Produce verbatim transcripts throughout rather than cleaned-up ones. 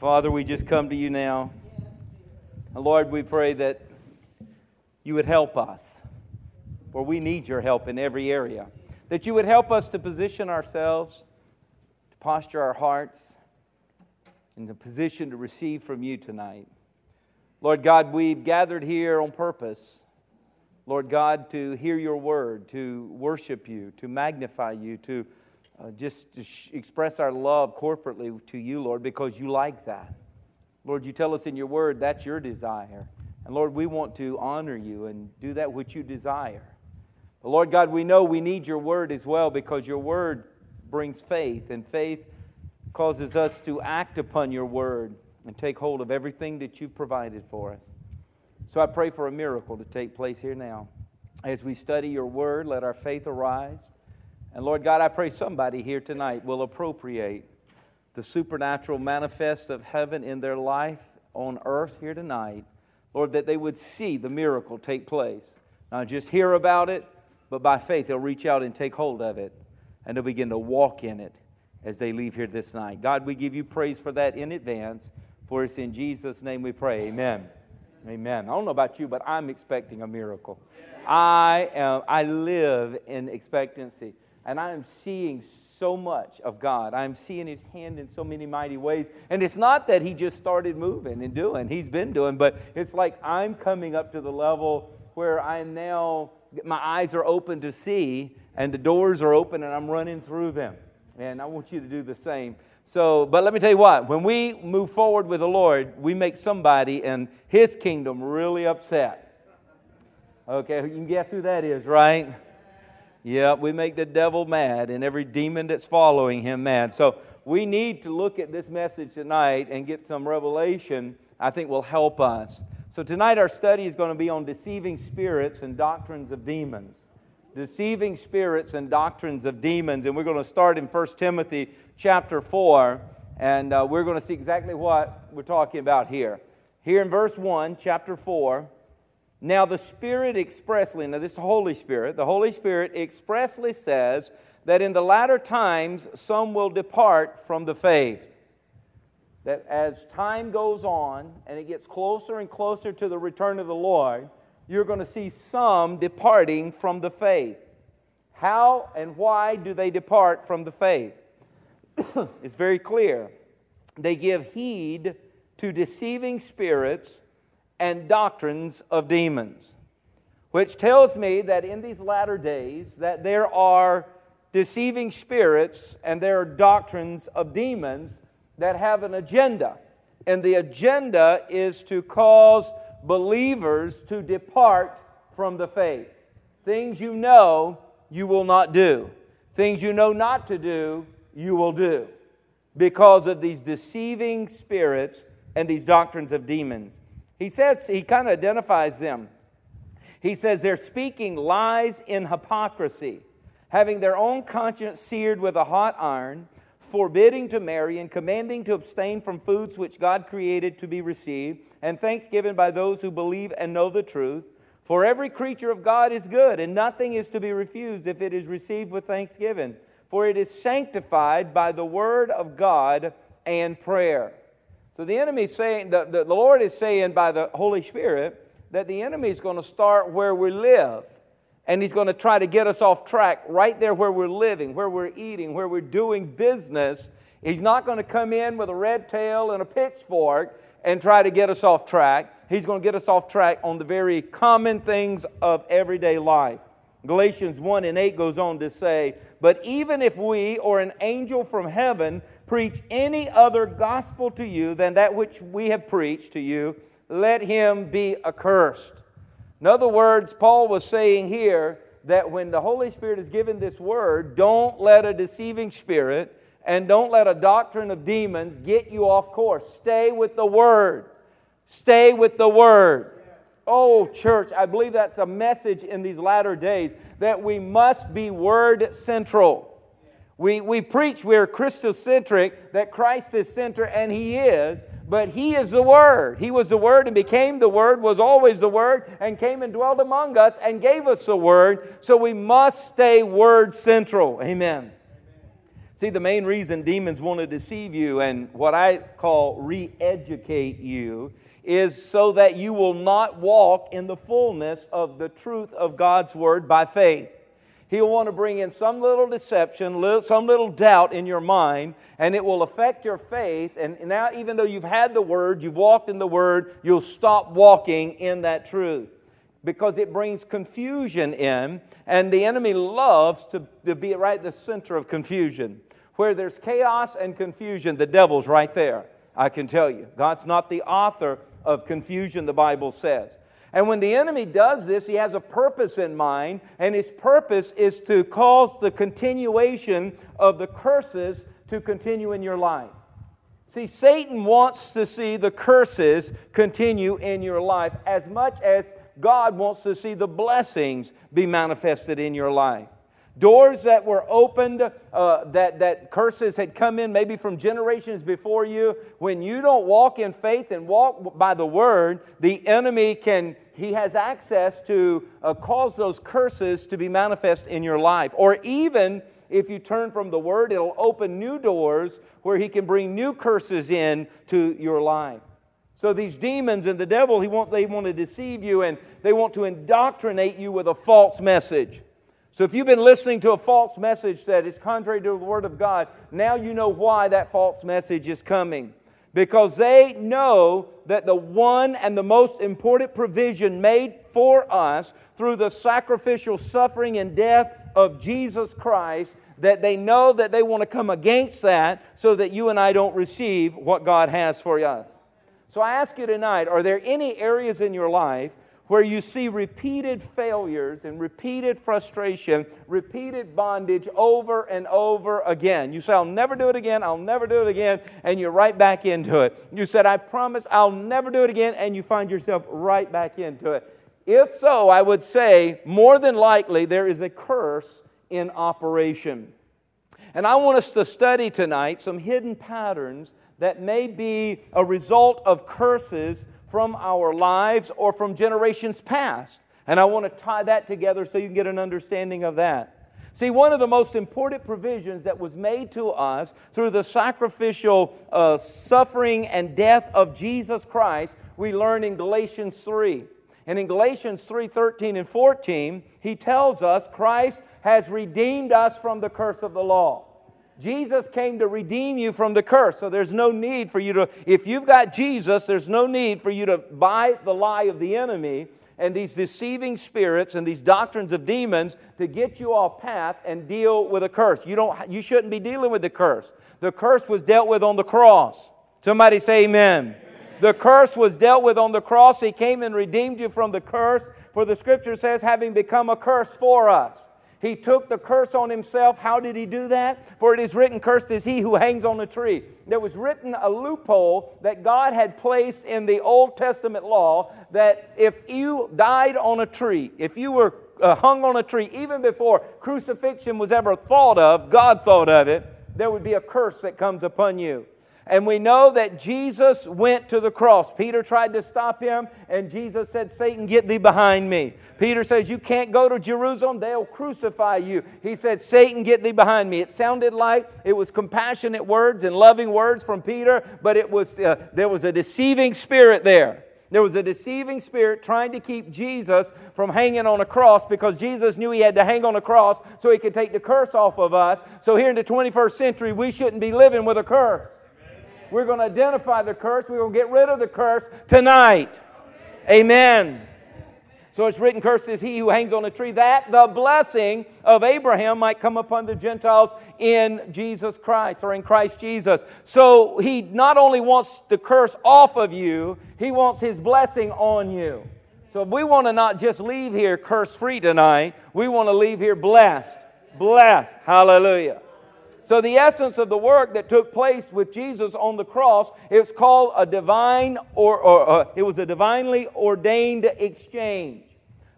Father, we just come to you now. Lord, we pray that you would help us, for we need your help in every area. That you would help us to position ourselves, to posture our hearts, in the position to receive from you tonight. Lord God, we've gathered here on purpose, Lord God, to hear your word, to worship you, to magnify you, to uh, just to sh- express our love corporately to you, Lord, because you like that. Lord, you tell us in your word that's your desire. And Lord, we want to honor you and do that which you desire. But Lord God, we know we need your word as well, because your word brings faith, and faith causes us to act upon your word and take hold of everything that you've provided for us. So I pray for a miracle to take place here now. As we study your word, let our faith arise. And Lord God, I pray somebody here tonight will appropriate the supernatural manifest of heaven in their life on earth here tonight. Lord, that they would see the miracle take place. Not just hear about it, but by faith they'll reach out and take hold of it. And they'll begin to walk in it as they leave here this night. God, we give you praise for that in advance. For it's in Jesus' name we pray. Amen. Amen. I don't know about you, but I'm expecting a miracle. I am, I live in expectancy. And I am seeing so much of God. I am seeing His hand in so many mighty ways. And it's not that He just started moving and doing. He's been doing. But it's like I'm coming up to the level where I'm now, my eyes are open to see. And the doors are open and I'm running through them. And I want you to do the same. So, but let me tell you what, when we move forward with the Lord, we make somebody in His kingdom really upset. Okay, you can guess who that is, right? Yeah, we make the devil mad and every demon that's following him mad. So we need to look at this message tonight and get some revelation I think will help us. So tonight our study is going to be on deceiving spirits and doctrines of demons. Deceiving spirits and doctrines of demons. And we're going to start in First Timothy chapter four. And uh, we're going to see exactly what we're talking about here. Here in verse one, chapter four. Now the Spirit expressly, now this is the Holy Spirit, the Holy Spirit expressly says that in the latter times some will depart from the faith. That as time goes on and it gets closer and closer to the return of the Lord, you're going to see some departing from the faith. How and why do they depart from the faith? It's very clear. They give heed to deceiving spirits and doctrines of demons, which tells me that in these latter days that there are deceiving spirits and there are doctrines of demons that have an agenda. And the agenda is to cause believers to depart from the faith. Things you know you will not do. Things you know not to do, you will do, because of these deceiving spirits and these doctrines of demons. He says, he kind of identifies them. He says they're speaking lies in hypocrisy, having their own conscience seared with a hot iron, forbidding to marry and commanding to abstain from foods which God created to be received, and thanksgiving by those who believe and know the truth. For every creature of God is good, and nothing is to be refused if it is received with thanksgiving. For it is sanctified by the word of God and prayer. So the enemy is saying, the, the, the Lord is saying by the Holy Spirit that the enemy is going to start where we live. And he's going to try to get us off track right there where we're living, where we're eating, where we're doing business. He's not going to come in with a red tail and a pitchfork and try to get us off track. He's going to get us off track on the very common things of everyday life. Galatians one and eight goes on to say, but even if we or an angel from heaven preach any other gospel to you than that which we have preached to you, let him be accursed. In other words, Paul was saying here that when the Holy Spirit is given this word, don't let a deceiving spirit and don't let a doctrine of demons get you off course. Stay with the word. Stay with the word. Oh, church, I believe that's a message in these latter days that we must be word central. We, we preach we're Christocentric, that Christ is center, and He is. But He is the Word. He was the Word and became the Word, was always the Word, and came and dwelt among us and gave us the Word. So we must stay Word central. Amen. Amen. See, the main reason demons want to deceive you and what I call re-educate you is so that you will not walk in the fullness of the truth of God's Word by faith. He'll want to bring in some little deception, some little doubt in your mind, and it will affect your faith. And now, even though you've had the Word, you've walked in the Word, you'll stop walking in that truth, because it brings confusion in, and the enemy loves to, to be right at the center of confusion. Where there's chaos and confusion, the devil's right there, I can tell you. God's not the author of confusion, the Bible says. And when the enemy does this, he has a purpose in mind, and his purpose is to cause the continuation of the curses to continue in your life. See, Satan wants to see the curses continue in your life as much as God wants to see the blessings be manifested in your life. Doors that were opened, uh, that, that curses had come in maybe from generations before you. When you don't walk in faith and walk by the Word, the enemy can, he has access to uh, cause those curses to be manifest in your life. Or even if you turn from the Word, it'll open new doors where he can bring new curses in to your life. So these demons and the devil, he want, they want to deceive you, and they want to indoctrinate you with a false message. So if you've been listening to a false message that is contrary to the Word of God, now you know why that false message is coming. Because they know that the one and the most important provision made for us through the sacrificial suffering and death of Jesus Christ, that they know that they want to come against that so that you and I don't receive what God has for us. So I ask you tonight, are there any areas in your life where you see repeated failures and repeated frustration, repeated bondage over and over again? You say, I'll never do it again, I'll never do it again, and you're right back into it. You said, I promise I'll never do it again, and you find yourself right back into it. If so, I would say, more than likely, there is a curse in operation. And I want us to study tonight some hidden patterns that may be a result of curses from our lives or from generations past. And I want to tie that together so you can get an understanding of that. See, one of the most important provisions that was made to us through the sacrificial uh, suffering and death of Jesus Christ, we learn in Galatians three. And in Galatians three, thirteen and fourteen, he tells us Christ has redeemed us from the curse of the law. Jesus came to redeem you from the curse, so there's no need for you to, if you've got Jesus, there's no need for you to buy the lie of the enemy and these deceiving spirits and these doctrines of demons to get you off path and deal with a curse. You don't, you shouldn't be dealing with the curse. The curse was dealt with on the cross. Somebody say amen. Amen. The curse was dealt with on the cross. He came and redeemed you from the curse, for the Scripture says, having become a curse for us. He took the curse on himself. How did he do that? For it is written, cursed is he who hangs on a tree. There was written a loophole that God had placed in the Old Testament law that if you died on a tree, if you were uh, hung on a tree, even before crucifixion was ever thought of, God thought of it, there would be a curse that comes upon you. And we know that Jesus went to the cross. Peter tried to stop him, and Jesus said, Satan, get thee behind me. Peter says, you can't go to Jerusalem, they'll crucify you. He said, Satan, get thee behind me. It sounded like it was compassionate words and loving words from Peter, but it was uh, there was a deceiving spirit there. There was a deceiving spirit trying to keep Jesus from hanging on a cross, because Jesus knew he had to hang on a cross so he could take the curse off of us. So here in the twenty-first century, we shouldn't be living with a curse. We're going to identify the curse. We're going to get rid of the curse tonight. Amen. Amen. So it's written, cursed is he who hangs on a tree, that the blessing of Abraham might come upon the Gentiles in Jesus Christ, or in Christ Jesus. So he not only wants the curse off of you, he wants his blessing on you. So we want to not just leave here curse-free tonight. We want to leave here blessed. Blessed. Hallelujah. So the essence of the work that took place with Jesus on the cross, it's called a divine, or, or uh, it was a divinely ordained exchange.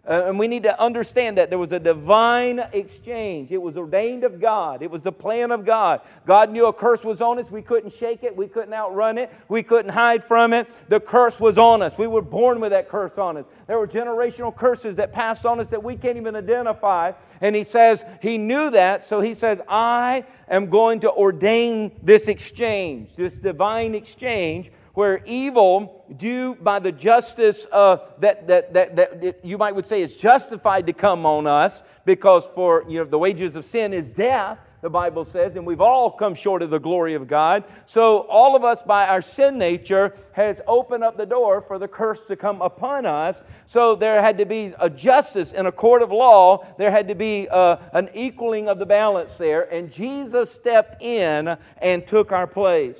Uh, and we need to understand that there was a divine exchange. It was ordained of God. It was the plan of God. God knew a curse was on us. We couldn't shake it. We couldn't outrun it. We couldn't hide from it. The curse was on us. We were born with that curse on us. There were generational curses that passed on us that we can't even identify. And he says he knew that. So he says, I am going to ordain this exchange, this divine exchange, where evil, due by the justice uh, that, that, that, that you might would say is justified to come on us, because for you know the wages of sin is death, the Bible says, and we've all come short of the glory of God. So all of us by our sin nature has opened up the door for the curse to come upon us. So there had to be a justice in a court of law. There had to be uh, an equaling of the balance there, and Jesus stepped in and took our place,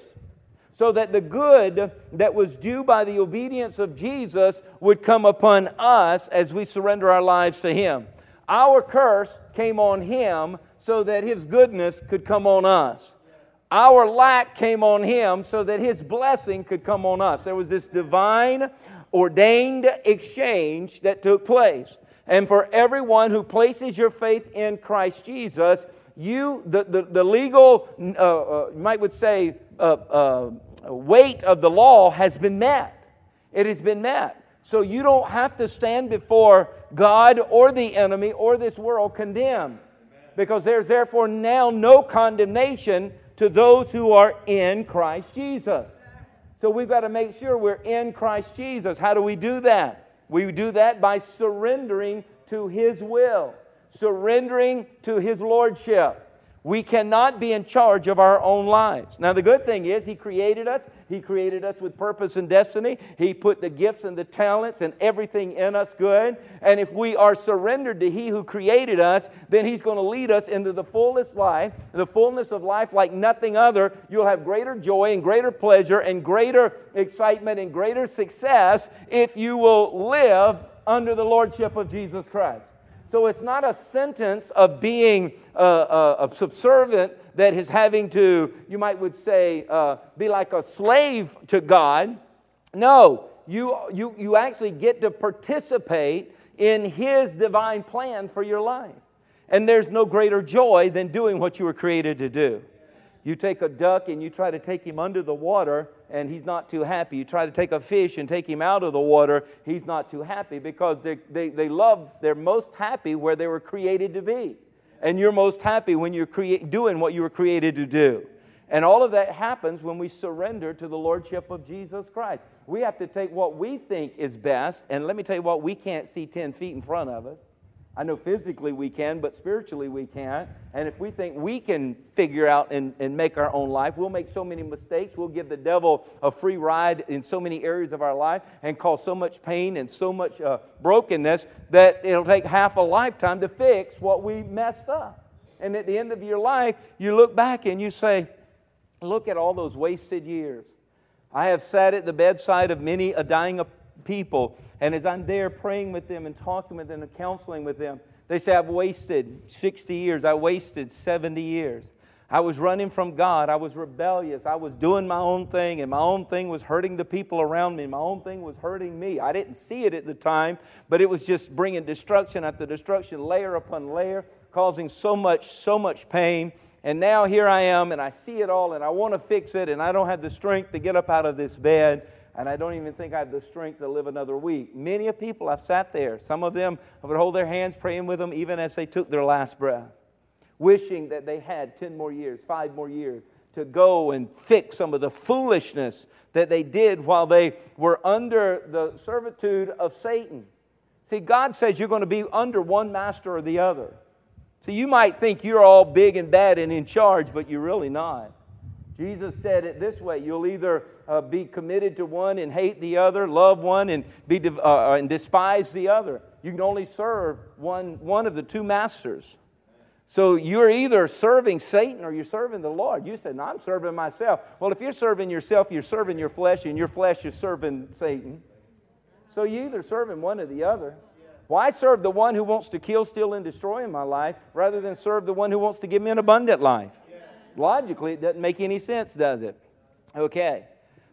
so that the good that was due by the obedience of Jesus would come upon us as we surrender our lives to Him. Our curse came on Him so that His goodness could come on us. Our lack came on Him so that His blessing could come on us. There was this divine, ordained exchange that took place. And for everyone who places your faith in Christ Jesus, you, the, the, the legal, uh, uh, you might would say, uh, uh, weight of the law has been met. It has been met. So you don't have to stand before God or the enemy or this world condemned. Because there's therefore now no condemnation to those who are in Christ Jesus. So we've got to make sure we're in Christ Jesus. How do we do that? We do that by surrendering to His will, surrendering to His lordship. We cannot be in charge of our own lives. Now, the good thing is He created us. He created us with purpose and destiny. He put the gifts and the talents and everything in us good. And if we are surrendered to He who created us, then He's going to lead us into the fullest life, the fullness of life like nothing other. You'll have greater joy and greater pleasure and greater excitement and greater success if you will live under the lordship of Jesus Christ. So it's not a sentence of being uh, uh, a subservient that is having to, you might would say, uh, be like a slave to God. No, you, you, you actually get to participate in His divine plan for your life. And there's no greater joy than doing what you were created to do. You take a duck and you try to take him under the water, and he's not too happy. You try to take a fish and take him out of the water, he's not too happy, because they, they, they love, they're most happy where they were created to be. And you're most happy when you're crea- doing what you were created to do. And all of that happens when we surrender to the lordship of Jesus Christ. We have to take what we think is best, and let me tell you what, we can't see ten feet in front of us. I know physically we can, but spiritually we can't. And if we think we can figure out and, and make our own life, we'll make so many mistakes. We'll give the devil a free ride in so many areas of our life and cause so much pain and so much uh, brokenness that it'll take half a lifetime to fix what we messed up. And at the end of your life, you look back and you say, look at all those wasted years. I have sat at the bedside of many a dying people, and as I'm there praying with them and talking with them and counseling with them, they say, I've wasted sixty years. I wasted seventy years. I was running from God. I was rebellious. I was doing my own thing, and my own thing was hurting the people around me. My own thing was hurting me. I didn't see it at the time, but it was just bringing destruction after destruction, layer upon layer, causing so much, so much pain. And now here I am, and I see it all, and I want to fix it, and I don't have the strength to get up out of this bed. And I don't even think I have the strength to live another week. Many of people, I've sat there. Some of them, I would hold their hands, praying with them, even as they took their last breath, wishing that they had ten more years, five more years to go and fix some of the foolishness that they did while they were under the servitude of Satan. See, God says you're going to be under one master or the other. So you might think you're all big and bad and in charge, but you're really not. Jesus said it this way, you'll either uh, be committed to one and hate the other, love one and be uh, and despise the other. You can only serve one, one of the two masters. So you're either serving Satan or you're serving the Lord. You said, no, I'm serving myself. Well, if you're serving yourself, you're serving your flesh, and your flesh is serving Satan. So you're either serving one or the other. Why serve the one who wants to kill, steal, and destroy in my life rather than serve the one who wants to give me an abundant life? Logically, it doesn't make any sense, does it? Okay.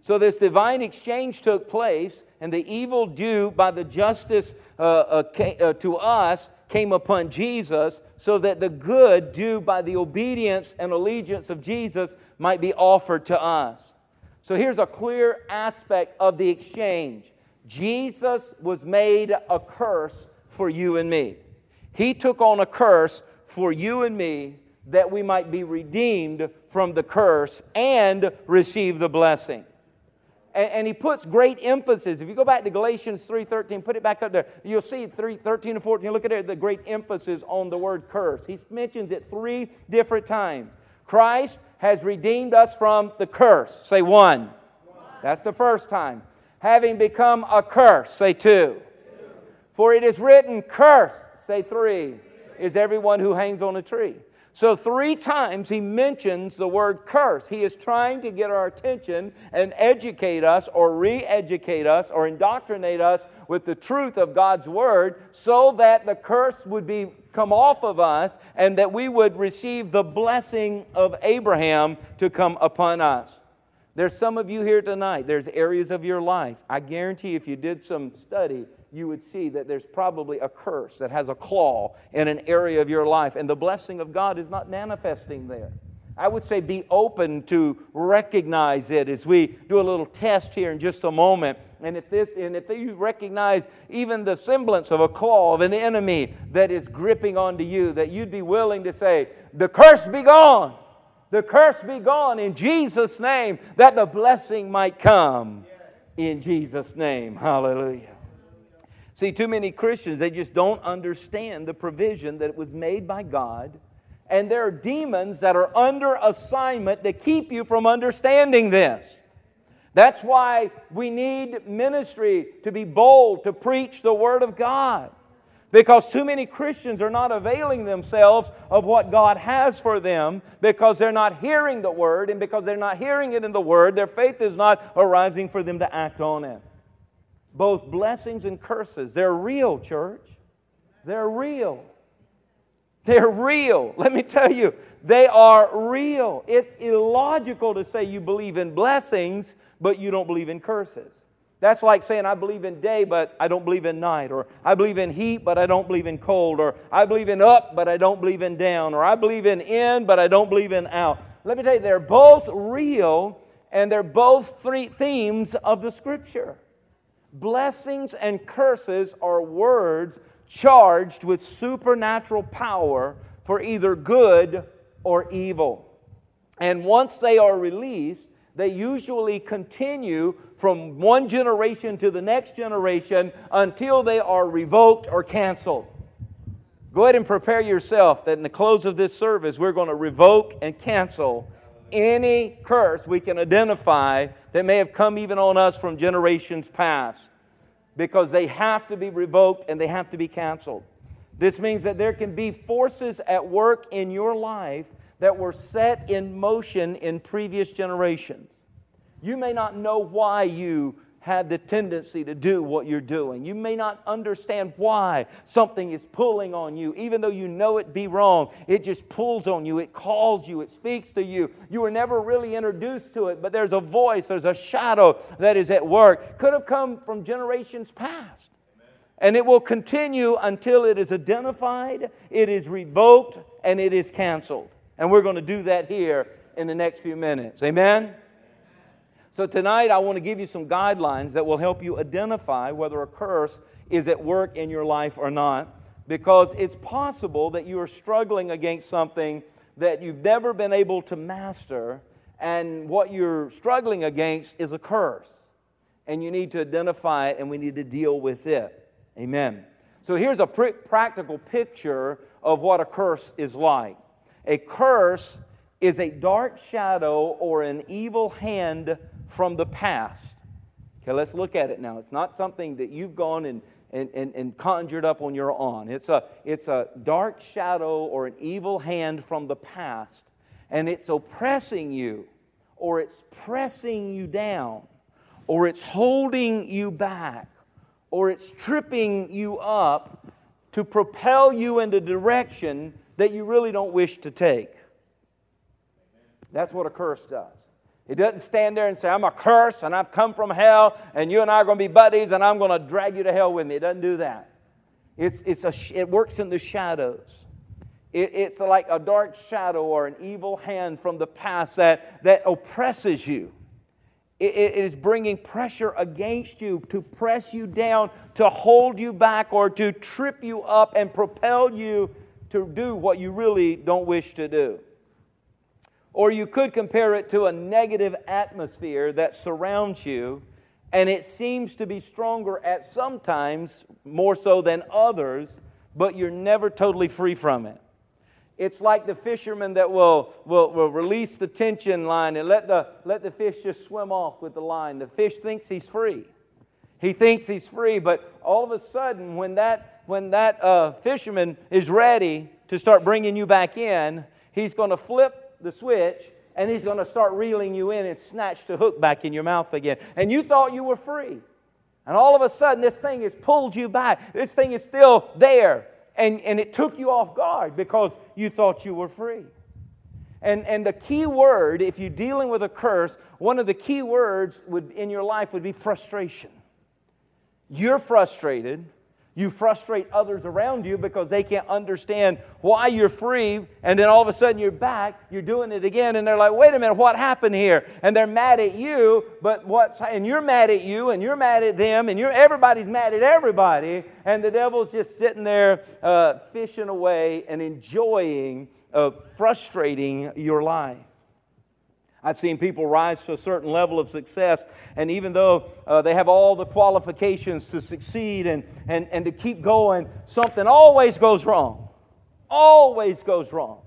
So this divine exchange took place, and the evil due by the justice uh, uh, came, uh, to us came upon Jesus, so that the good due by the obedience and allegiance of Jesus might be offered to us. So here's a clear aspect of the exchange. Jesus was made a curse for you and me. He took on a curse for you and me that we might be redeemed from the curse and receive the blessing. And he puts great emphasis. If you go back to Galatians three thirteen, put it back up there. You'll see three thirteen and fourteen. Look at it, the great emphasis on the word curse. He mentions it three different times. Christ has redeemed us from the curse. Say one. one. That's the first time. Having become a curse. Say two. two. For it is written, cursed. Say three. three. Is everyone who hangs on a tree. So three times he mentions the word curse. He is trying to get our attention and educate us or re-educate us or indoctrinate us with the truth of God's Word so that the curse would be come off of us and that we would receive the blessing of Abraham to come upon us. There's some of you here tonight, there's areas of your life. I guarantee if you did some study, you would see that there's probably a curse that has a claw in an area of your life, and the blessing of God is not manifesting there. I would say be open to recognize it as we do a little test here in just a moment. And if this, and if you recognize even the semblance of a claw of an enemy that is gripping onto you, that you'd be willing to say, the curse be gone, the curse be gone in Jesus' name, that the blessing might come in Jesus' name. Hallelujah. See, too many Christians, they just don't understand the provision that was made by God. And there are demons that are under assignment to keep you from understanding this. That's why we need ministry to be bold, to preach the Word of God. Because too many Christians are not availing themselves of what God has for them because they're not hearing the Word. And because they're not hearing it in the Word, their faith is not arising for them to act on it. Both blessings and curses, they're real, church. They're real. They're real. Let me tell you, they are real. It's illogical to say you believe in blessings, but you don't believe in curses. That's like saying I believe in day, but I don't believe in night. Or I believe in heat, but I don't believe in cold. Or I believe in up, but I don't believe in down. Or I believe in in, but I don't believe in out. Let me tell you, they're both real, and they're both three themes of the Scripture. Blessings and curses are words charged with supernatural power for either good or evil. And once they are released, they usually continue from one generation to the next generation until they are revoked or canceled. Go ahead and prepare yourself that in the close of this service, we're going to revoke and cancel any curse we can identify that may have come even on us from generations past, because they have to be revoked and they have to be canceled. This means that there can be forces at work in your life that were set in motion in previous generations. You may not know why you had the tendency to do what you're doing. You may not understand why something is pulling on you, even though you know it be wrong. It just pulls on you. It calls you. It speaks to you. You were never really introduced to it, but there's a voice, there's a shadow that is at work. Could have come from generations past. Amen. And it will continue until it is identified, it is revoked, and it is canceled. And we're going to do that here in the next few minutes. Amen? So tonight I want to give you some guidelines that will help you identify whether a curse is at work in your life or not, because it's possible that you are struggling against something that you've never been able to master, and what you're struggling against is a curse, and you need to identify it, and we need to deal with it. Amen. So here's a pr- practical picture of what a curse is like. A curse is a dark shadow or an evil hand from the past. Okay, let's look at it now. It's not something that you've gone and, and, and, and conjured up on your own. It's a, it's a dark shadow or an evil hand from the past, and it's oppressing you, or it's pressing you down, or it's holding you back, or it's tripping you up to propel you in the direction that you really don't wish to take. That's what a curse does. It doesn't stand there and say, I'm a curse and I've come from hell and you and I are going to be buddies and I'm going to drag you to hell with me. It doesn't do that. It's, it's a, it works in the shadows. It, it's like a dark shadow or an evil hand from the past that, that oppresses you. It, it is bringing pressure against you to press you down, to hold you back or to trip you up and propel you to do what you really don't wish to do. Or you could compare it to a negative atmosphere that surrounds you, and it seems to be stronger at some times, more so than others, but you're never totally free from it. It's like the fisherman that will, will, will release the tension line and let the, let the fish just swim off with the line. The fish thinks he's free. He thinks he's free, but all of a sudden, when that, when that uh, fisherman is ready to start bringing you back in, he's going to flip the switch, and he's going to start reeling you in and snatch the hook back in your mouth again. And you thought you were free. And all of a sudden, this thing has pulled you back. This thing is still there. And, and it took you off guard because you thought you were free. And, and the key word, if you're dealing with a curse, one of the key words would, in your life would be frustration. You're frustrated. You frustrate others around you because they can't understand why you're free. And then all of a sudden you're back, you're doing it again. And they're like, wait a minute, what happened here? And they're mad at you, but what's, and you're mad at you, and you're mad at them, and you're, everybody's mad at everybody. And the devil's just sitting there uh, fishing away and enjoying, uh, frustrating your life. I've seen people rise to a certain level of success, and even though uh, they have all the qualifications to succeed and, and, and to keep going, something always goes wrong. Always goes wrong.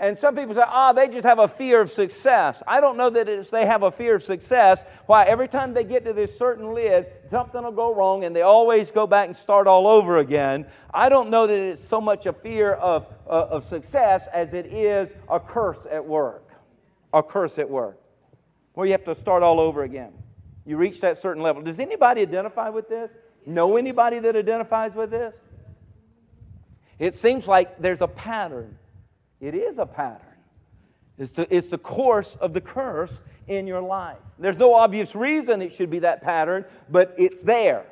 And some people say, ah, they just have a fear of success. I don't know that it's they have a fear of success. Why, every time they get to this certain lid, something will go wrong, and they always go back and start all over again. I don't know that it's so much a fear of, uh, of success as it is a curse at work. A curse at work, where you have to start all over again. You reach that certain level. Does anybody identify with this? Know anybody that identifies with this? It seems like there's a pattern. It is a pattern. It's the, it's the course of the curse in your life. There's no obvious reason it should be that pattern, but it's there.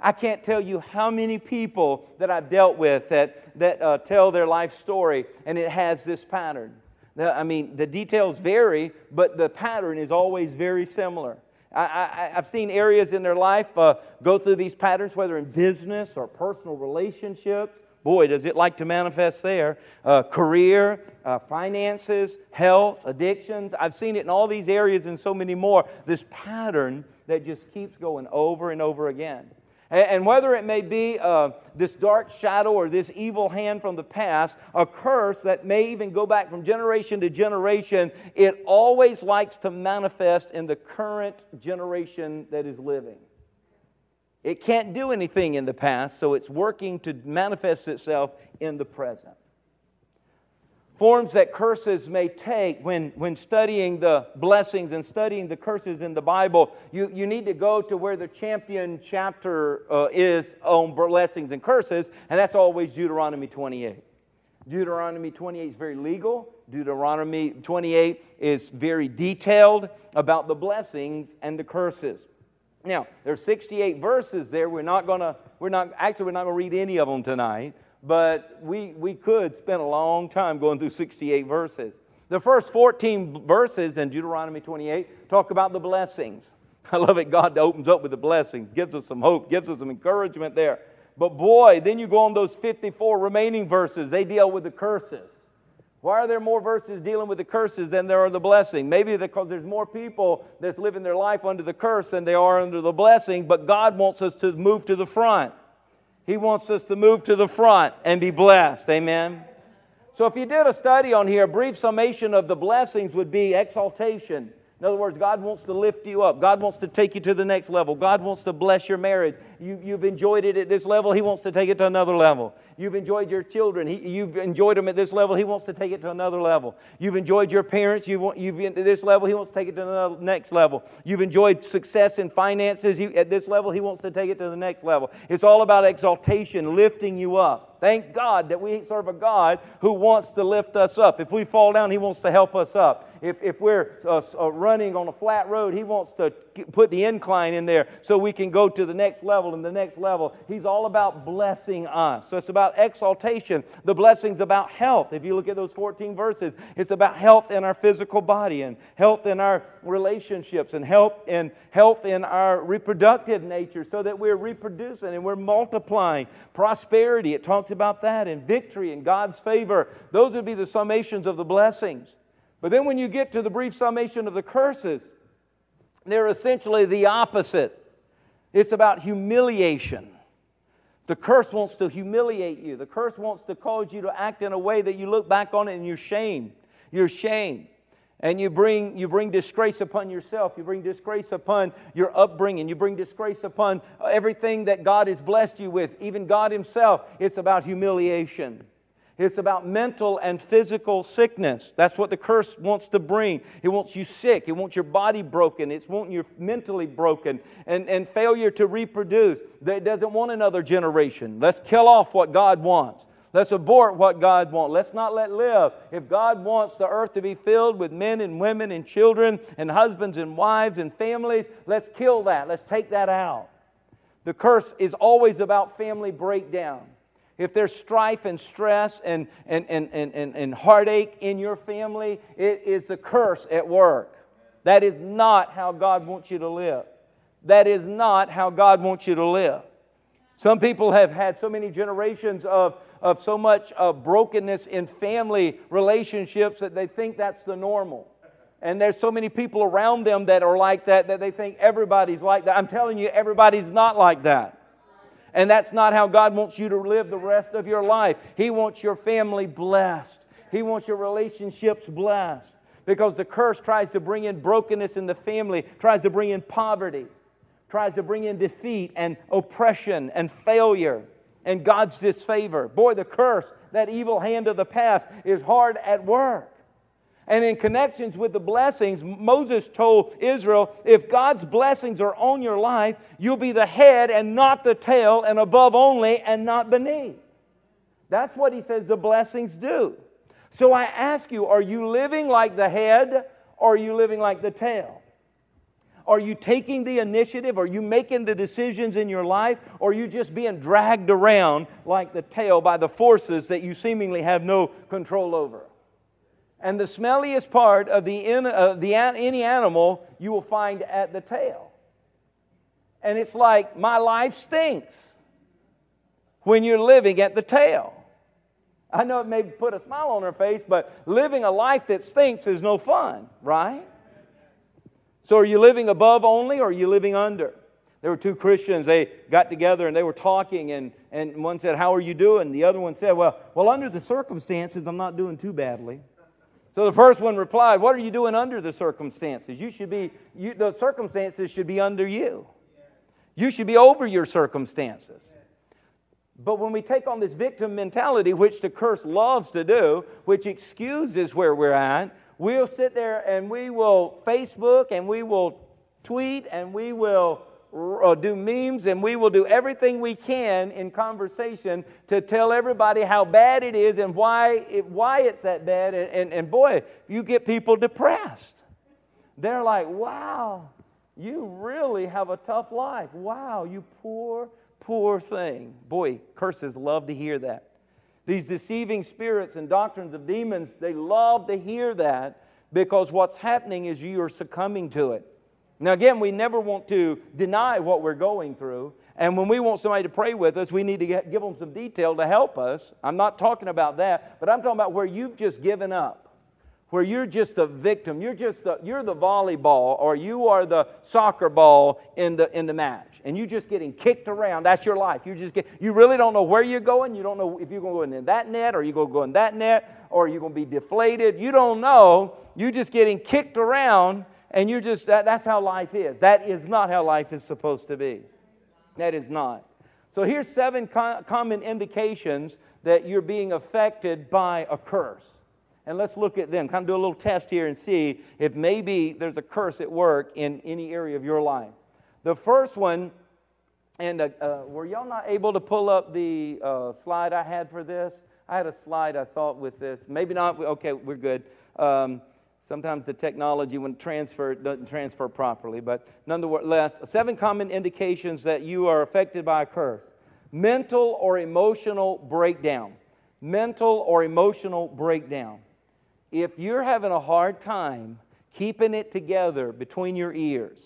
I can't tell you how many people that I've dealt with that, that uh, tell their life story, and it has this pattern. I mean, the details vary, but the pattern is always very similar. I, I, I've seen areas in their life uh, go through these patterns, whether in business or personal relationships. Boy, does it like to manifest there. Uh, career, uh, finances, health, addictions. I've seen it in all these areas and so many more. This pattern that just keeps going over and over again. And whether it may be uh, this dark shadow or this evil hand from the past, a curse that may even go back from generation to generation, it always likes to manifest in the current generation that is living. It can't do anything in the past, so it's working to manifest itself in the present. Forms that curses may take when, when studying the blessings and studying the curses in the Bible, you, you need to go to where the champion chapter uh, is on blessings and curses, and that's always Deuteronomy twenty-eight. Deuteronomy twenty-eight is very legal. Deuteronomy twenty-eight is very detailed about the blessings and the curses. Now, there's sixty-eight verses there. We're not gonna, we're not actually we're not gonna read any of them tonight. But we, we could spend a long time going through sixty-eight verses. The first fourteen verses in Deuteronomy twenty-eight talk about the blessings. I love it. God opens up with the blessings, gives us some hope, gives us some encouragement there. But boy, then you go on those fifty-four remaining verses. They deal with the curses. Why are there more verses dealing with the curses than there are the blessing? Maybe because there's more people that's living their life under the curse than they are under the blessing. But God wants us to move to the front. He wants us to move to the front and be blessed. Amen? So if you did a study on here, a brief summation of the blessings would be exaltation. In other words, God wants to lift you up. God wants to take you to the next level. God wants to bless your marriage. You, you've enjoyed it at this level. He wants to take it to another level. You've enjoyed your children. He, you've enjoyed them at this level. He wants to take it to another level. You've enjoyed your parents. You've, you've been to this level. He wants to take it to the next level. You've enjoyed success in finances. You, at this level, he wants to take it to the next level. It's all about exaltation, lifting you up. up. Thank God that we serve a God who wants to lift us up. If we fall down, He wants to help us up. If, if we're uh, uh, running on a flat road, He wants to put the incline in there so we can go to the next level and the next level. He's all about blessing us. So it's about exaltation. The blessing's about health. If you look at those fourteen verses, it's about health in our physical body and health in our relationships and health in, health in our reproductive nature so that we're reproducing and we're multiplying. Prosperity, it talks about that, and victory and God's favor. Those would be the summations of the blessings. But then when you get to the brief summation of the curses, they're essentially the opposite. It's about humiliation. The curse wants to humiliate you. The curse wants to cause you to act in a way that you look back on it and you're shamed. You're shamed. And you bring, you bring disgrace upon yourself. You bring disgrace upon your upbringing. You bring disgrace upon everything that God has blessed you with, even God Himself. It's about humiliation. It's about mental and physical sickness. That's what the curse wants to bring. It wants you sick. It wants your body broken. It's wanting you mentally broken and, and failure to reproduce. It doesn't want another generation. Let's kill off what God wants. Let's abort what God wants. Let's not let live. If God wants the earth to be filled with men and women and children and husbands and wives and families, let's kill that. Let's take that out. The curse is always about family breakdown. If there's strife and stress and, and, and, and, and, and heartache in your family, it is the curse at work. That is not how God wants you to live. That is not how God wants you to live. Some people have had so many generations of, of so much uh, brokenness in family relationships that they think that's the normal. And there's so many people around them that are like that, that they think everybody's like that. I'm telling you, everybody's not like that. And that's not how God wants you to live the rest of your life. He wants your family blessed. He wants your relationships blessed. Because the curse tries to bring in brokenness in the family, tries to bring in poverty, tries to bring in defeat and oppression and failure and God's disfavor. Boy, the curse, that evil hand of the past, is hard at work. And in connections with the blessings, Moses told Israel, if God's blessings are on your life, you'll be the head and not the tail, and above only and not beneath. That's what he says the blessings do. So I ask you, are you living like the head or are you living like the tail? Are you taking the initiative? Are you making the decisions in your life? Or are you just being dragged around like the tail by the forces that you seemingly have no control over? And the smelliest part of the, of the any animal you will find at the tail. And it's like, my life stinks when you're living at the tail. I know it may put a smile on her face, but living a life that stinks is no fun, right? So are you living above only or are you living under? There were two Christians, they got together and they were talking, and, and one said, how are you doing? The other one said, well, well, under the circumstances, I'm not doing too badly. So the first one replied, what are you doing under the circumstances? You should be, you, the circumstances should be under you. You should be over your circumstances. But when we take on this victim mentality, which the curse loves to do, which excuses where we're at, we'll sit there and we will Facebook and we will tweet and we will do memes and we will do everything we can in conversation to tell everybody how bad it is and why it, why it's that bad. And, and, and boy, you get people depressed. They're like, wow, you really have a tough life. Wow, you poor, poor thing. Boy, curses love to hear that. These deceiving spirits and doctrines of demons, they love to hear that, because what's happening is you are succumbing to it. Now again, we never want to deny what we're going through. And when we want somebody to pray with us, we need to get, give them some detail to help us. I'm not talking about that, but I'm talking about where you've just given up. Where you're just a victim. You're just the, you're the volleyball, or you are the soccer ball in the in the match, and you're just getting kicked around. That's your life. You just get, you really don't know where you're going. You don't know if you're going to go in that net, or you're going to go in that net, or you're going to be deflated. You don't know. You're just getting kicked around, and you're just that, that's how life is. That is not how life is supposed to be. That is not. So here's seven co- common indications that you're being affected by a curse. And let's look at them, kind of do a little test here and see if maybe there's a curse at work in any area of your life. The first one And uh, uh, were y'all not able to pull up the uh, slide I had for this? I had a slide I thought with this. Maybe not. Okay, we're good. Um, sometimes the technology when transferred doesn't transfer properly. But nonetheless, seven common indications that you are affected by a curse. Mental or emotional breakdown. Mental or emotional breakdown. If you're having a hard time keeping it together between your ears,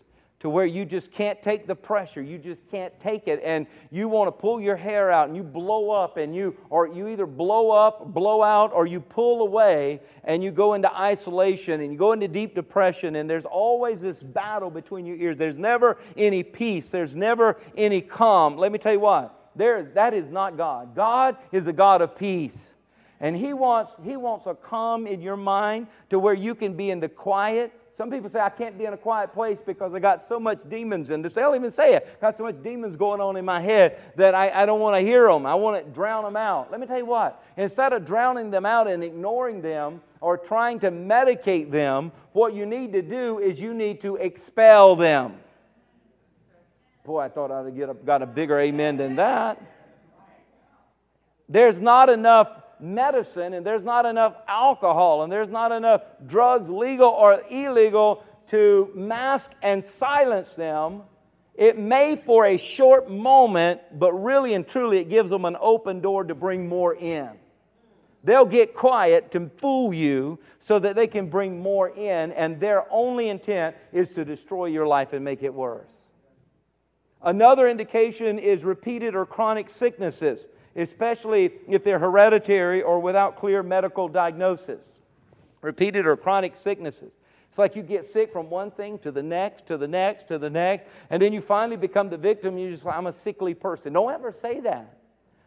to where you just can't take the pressure, you just can't take it, and you want to pull your hair out, and you blow up, and you or you either blow up, blow out, or you pull away, and you go into isolation, and you go into deep depression, and there's always this battle between your ears. There's never any peace. There's never any calm. Let me tell you what. There, that is not God. God is a God of peace, and He wants He wants a calm in your mind to where you can be in the quiet. Some people say, I can't be in a quiet place because I got so much demons in this. They'll even say it. I got so much demons going on in my head that I, I don't want to hear them. I want to drown them out. Let me tell you what. Instead of drowning them out and ignoring them or trying to medicate them, what you need to do is you need to expel them. Boy, I thought I'd get a, got a bigger amen than that. There's not enough medicine, and there's not enough alcohol, and there's not enough drugs, legal or illegal, to mask and silence them. It may for a short moment, but really and truly it gives them an open door to bring more in. They'll get quiet to fool you so that they can bring more in, and their only intent is to destroy your life and make it worse. Another indication is repeated or chronic sicknesses, especially if they're hereditary or without clear medical diagnosis. Repeated or chronic sicknesses. It's like you get sick from one thing to the next, to the next, to the next, and then you finally become the victim. You're just like, I'm a sickly person. Don't ever say that.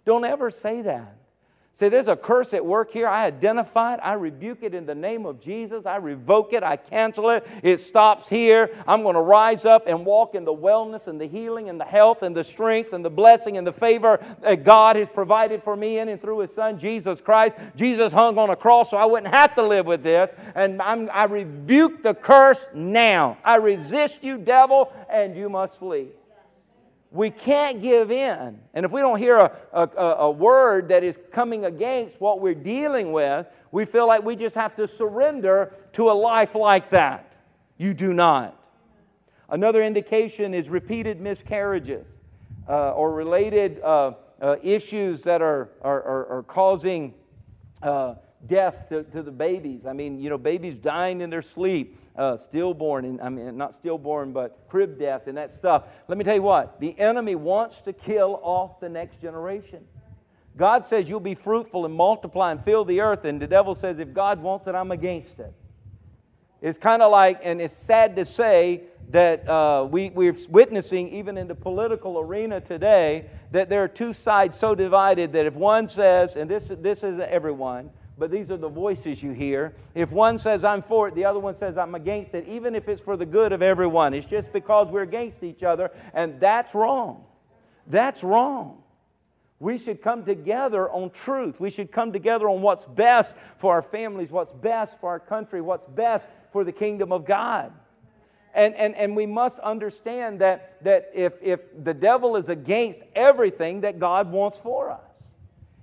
Don't ever say that. Say, there's a curse at work here. I identify it. I rebuke it in the name of Jesus. I revoke it. I cancel it. It stops here. I'm going to rise up and walk in the wellness and the healing and the health and the strength and the blessing and the favor that God has provided for me in and through His Son, Jesus Christ. Jesus hung on a cross so I wouldn't have to live with this. And I'm, I rebuke the curse now. I resist you, devil, and you must flee. We can't give in. And if we don't hear a, a, a word that is coming against what we're dealing with, we feel like we just have to surrender to a life like that. You do not. Another indication is repeated miscarriages uh, or related uh, uh, issues that are, are, are, are causing uh, death to, to the babies. I mean, you know, babies dying in their sleep. Uh, stillborn, and I mean, not stillborn, but crib death and that stuff. Let me tell you what, the enemy wants to kill off the next generation. God says you'll be fruitful and multiply and fill the earth, and the devil says if God wants it, I'm against it. It's kind of like, and it's sad to say that uh, we, we're witnessing even in the political arena today that there are two sides so divided that if one says, and this, this is everyone, but these are the voices you hear. If one says I'm for it, the other one says I'm against it, even if it's for the good of everyone. It's just because we're against each other, and that's wrong. That's wrong. We should come together on truth. We should come together on what's best for our families, what's best for our country, what's best for the kingdom of God. And, and, and we must understand that, that if, if the devil is against everything that God wants for us,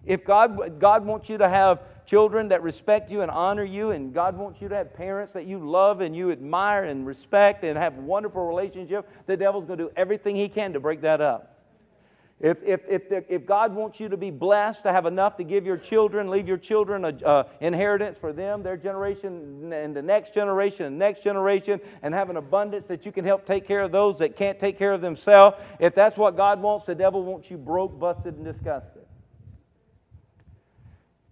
if God, God wants you to have children that respect you and honor you, and God wants you to have parents that you love and you admire and respect and have a wonderful relationship, the devil's going to do everything he can to break that up. If, if, if, if God wants you to be blessed, to have enough to give your children, leave your children an uh, inheritance for them, their generation, and the next generation, and next generation, and have an abundance that you can help take care of those that can't take care of themselves, if that's what God wants, the devil wants you broke, busted, and disgusted.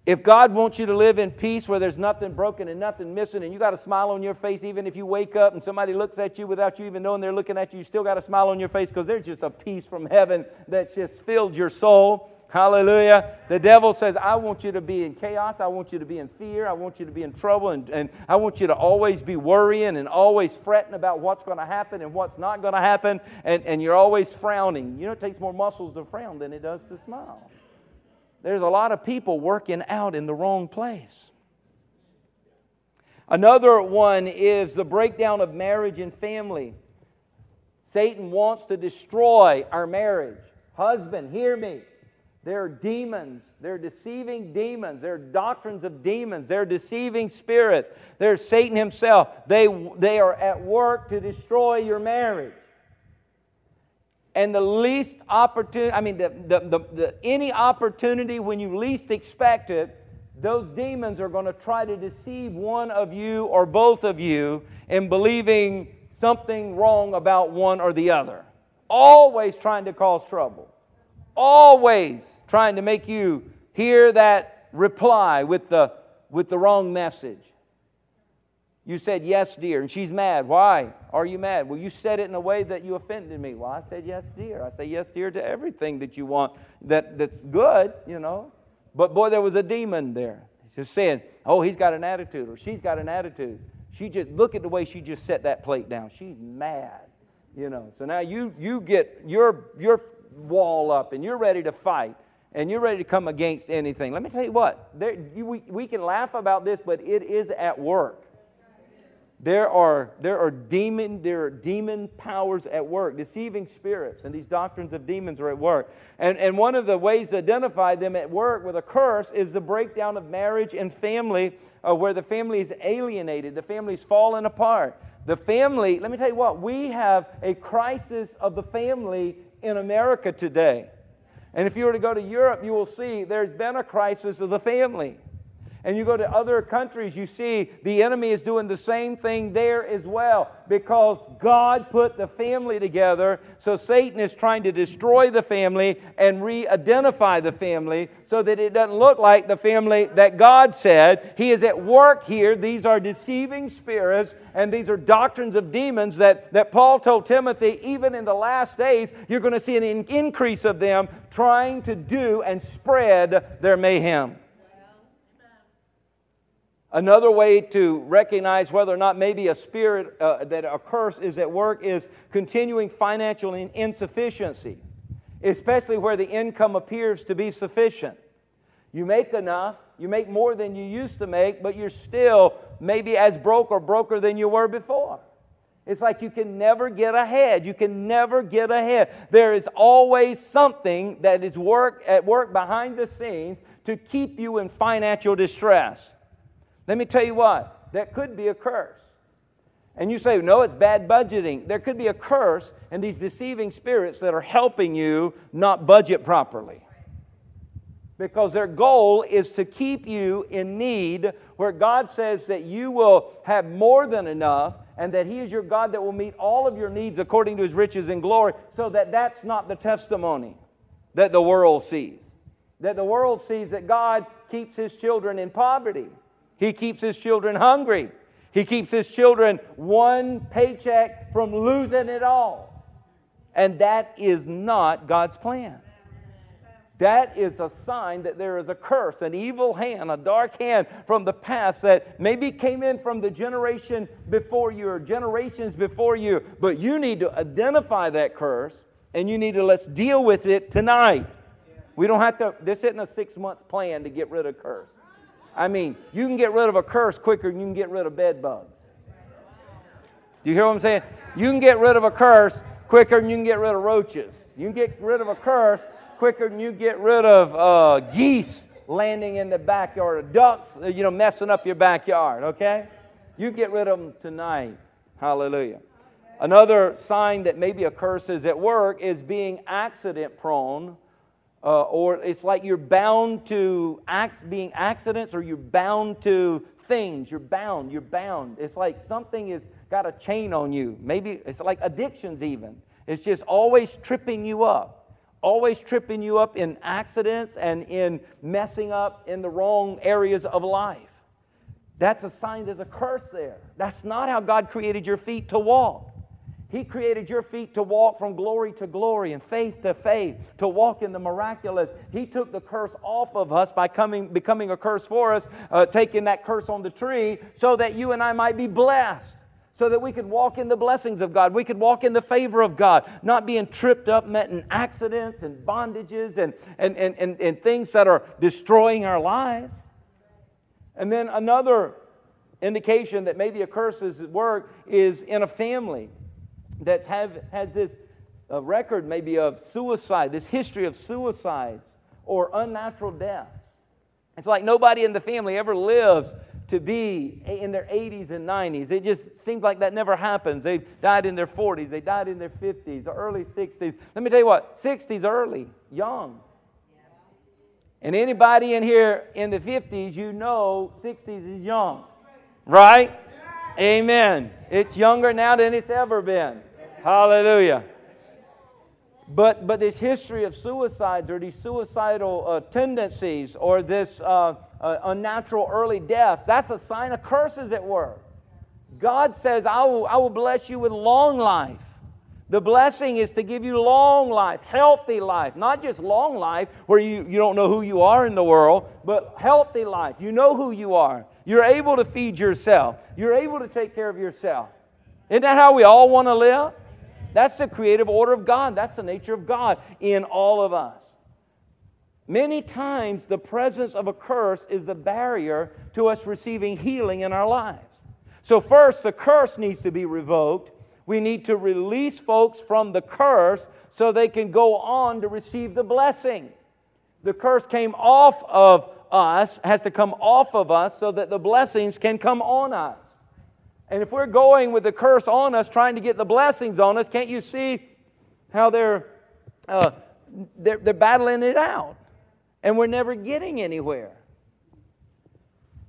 If God wants you to live in peace where there's nothing broken and nothing missing, and you got a smile on your face even if you wake up and somebody looks at you without you even knowing they're looking at you, you still got a smile on your face because there's just a peace from heaven that's just filled your soul. Hallelujah. The devil says, I want you to be in chaos. I want you to be in fear. I want you to be in trouble. And, and I want you to always be worrying and always fretting about what's going to happen and what's not going to happen. And, and you're always frowning. You know, it takes more muscles to frown than it does to smile. There's a lot of people working out in the wrong place. Another one is the breakdown of marriage and family. Satan wants to destroy our marriage. Husband, hear me. There are demons. There are deceiving demons. There are doctrines of demons. There are deceiving spirits. There is Satan himself. They, they are at work to destroy your marriage. And the least opportunity, I mean, the, the, the, the, any opportunity when you least expect it, those demons are going to try to deceive one of you or both of you in believing something wrong about one or the other. Always trying to cause trouble. Always trying to make you hear that reply with the, with the wrong message. You said, yes, dear, and she's mad. Why are you mad? Well, you said it in a way that you offended me. Well, I said, yes, dear. I say, yes, dear, to everything that you want that, that's good, you know. But, boy, there was a demon there just saying, oh, he's got an attitude or she's got an attitude. She just, look at the way she just set that plate down. She's mad, you know. So now you you get your your wall up and you're ready to fight and you're ready to come against anything. Let me tell you what, there, you, we, we can laugh about this, but it is at work. There are, there are demon, there are demon powers at work, deceiving spirits, and these doctrines of demons are at work. And, and one of the ways to identify them at work with a curse is the breakdown of marriage and family, uh, where the family is alienated, the family is fallen apart. The family, let me tell you what, we have a crisis of the family in America today. And if you were to go to Europe, you will see there's been a crisis of the family. And you go to other countries, you see the enemy is doing the same thing there as well, because God put the family together. So Satan is trying to destroy the family and re-identify the family so that it doesn't look like the family that God said. He is at work here. These are deceiving spirits, and these are doctrines of demons that, that Paul told Timothy, even in the last days, you're going to see an in- increase of them trying to do and spread their mayhem. Another way to recognize whether or not maybe a spirit, uh, that a curse is at work, is continuing financial insufficiency, especially where the income appears to be sufficient. You make enough, you make more than you used to make, but you're still maybe as broke or broker than you were before. It's like you can never get ahead. You can never get ahead. There is always something that is work at work behind the scenes to keep you in financial distress. Let me tell you what, that could be a curse. And you say, no, it's bad budgeting. There could be a curse in these deceiving spirits that are helping you not budget properly, because their goal is to keep you in need, where God says that you will have more than enough and that He is your God that will meet all of your needs according to His riches and glory, so that that's not the testimony that the world sees. That the world sees that God keeps His children in poverty. He keeps His children hungry. He keeps His children one paycheck from losing it all. And that is not God's plan. That is a sign that there is a curse, an evil hand, a dark hand from the past that maybe came in from the generation before you or generations before you. But you need to identify that curse, and you need to, let's deal with it tonight. We don't have to, this isn't a six-month plan to get rid of curse. I mean, you can get rid of a curse quicker than you can get rid of bed bugs. Do you hear what I'm saying? You can get rid of a curse quicker than you can get rid of roaches. You can get rid of a curse quicker than you get rid of uh, geese landing in the backyard, or ducks, you know, messing up your backyard, okay? You get rid of them tonight. Hallelujah. Another sign that maybe a curse is at work is being accident-prone. Uh, or it's like you're bound to acts, being accidents, or you're bound to things. You're bound. You're bound. It's like something has got a chain on you. Maybe it's like addictions even. It's just always tripping you up, always tripping you up in accidents and in messing up in the wrong areas of life. That's a sign there's a curse there. That's not how God created your feet to walk. He created your feet to walk from glory to glory and faith to faith, to walk in the miraculous. He took the curse off of us by coming, becoming a curse for us, uh, taking that curse on the tree, so that you and I might be blessed, so that we could walk in the blessings of God. We could walk in the favor of God, not being tripped up, met in accidents and bondages and, and, and, and, and things that are destroying our lives. And then another indication that maybe a curse is at work is in a family. that have, has this uh, record maybe of suicide, this history of suicides or unnatural deaths. It's like nobody in the family ever lives to be in their eighties and nineties. It just seems like that never happens. They died in their forties. They died in their fifties, or early sixties. Let me tell you what, sixties early, young. And anybody in here in the fifties, you know sixties is young, right? Amen. It's younger now than it's ever been. Hallelujah. But but this history of suicides or these suicidal uh, tendencies or this uh, uh, unnatural early death, that's a sign of curses at work. God says, I will, I will bless you with long life. The blessing is to give you long life, healthy life, not just long life where you, you don't know who you are in the world, but healthy life. You know who you are. You're able to feed yourself. You're able to take care of yourself. Isn't that how we all want to live? That's the creative order of God. That's the nature of God in all of us. Many times the presence of a curse is the barrier to us receiving healing in our lives. So first, the curse needs to be revoked. We need to release folks from the curse so they can go on to receive the blessing. The curse came off of us, has to come off of us so that the blessings can come on us. And if we're going with the curse on us, trying to get the blessings on us, can't you see how they're, uh, they're, they're battling it out? And we're never getting anywhere.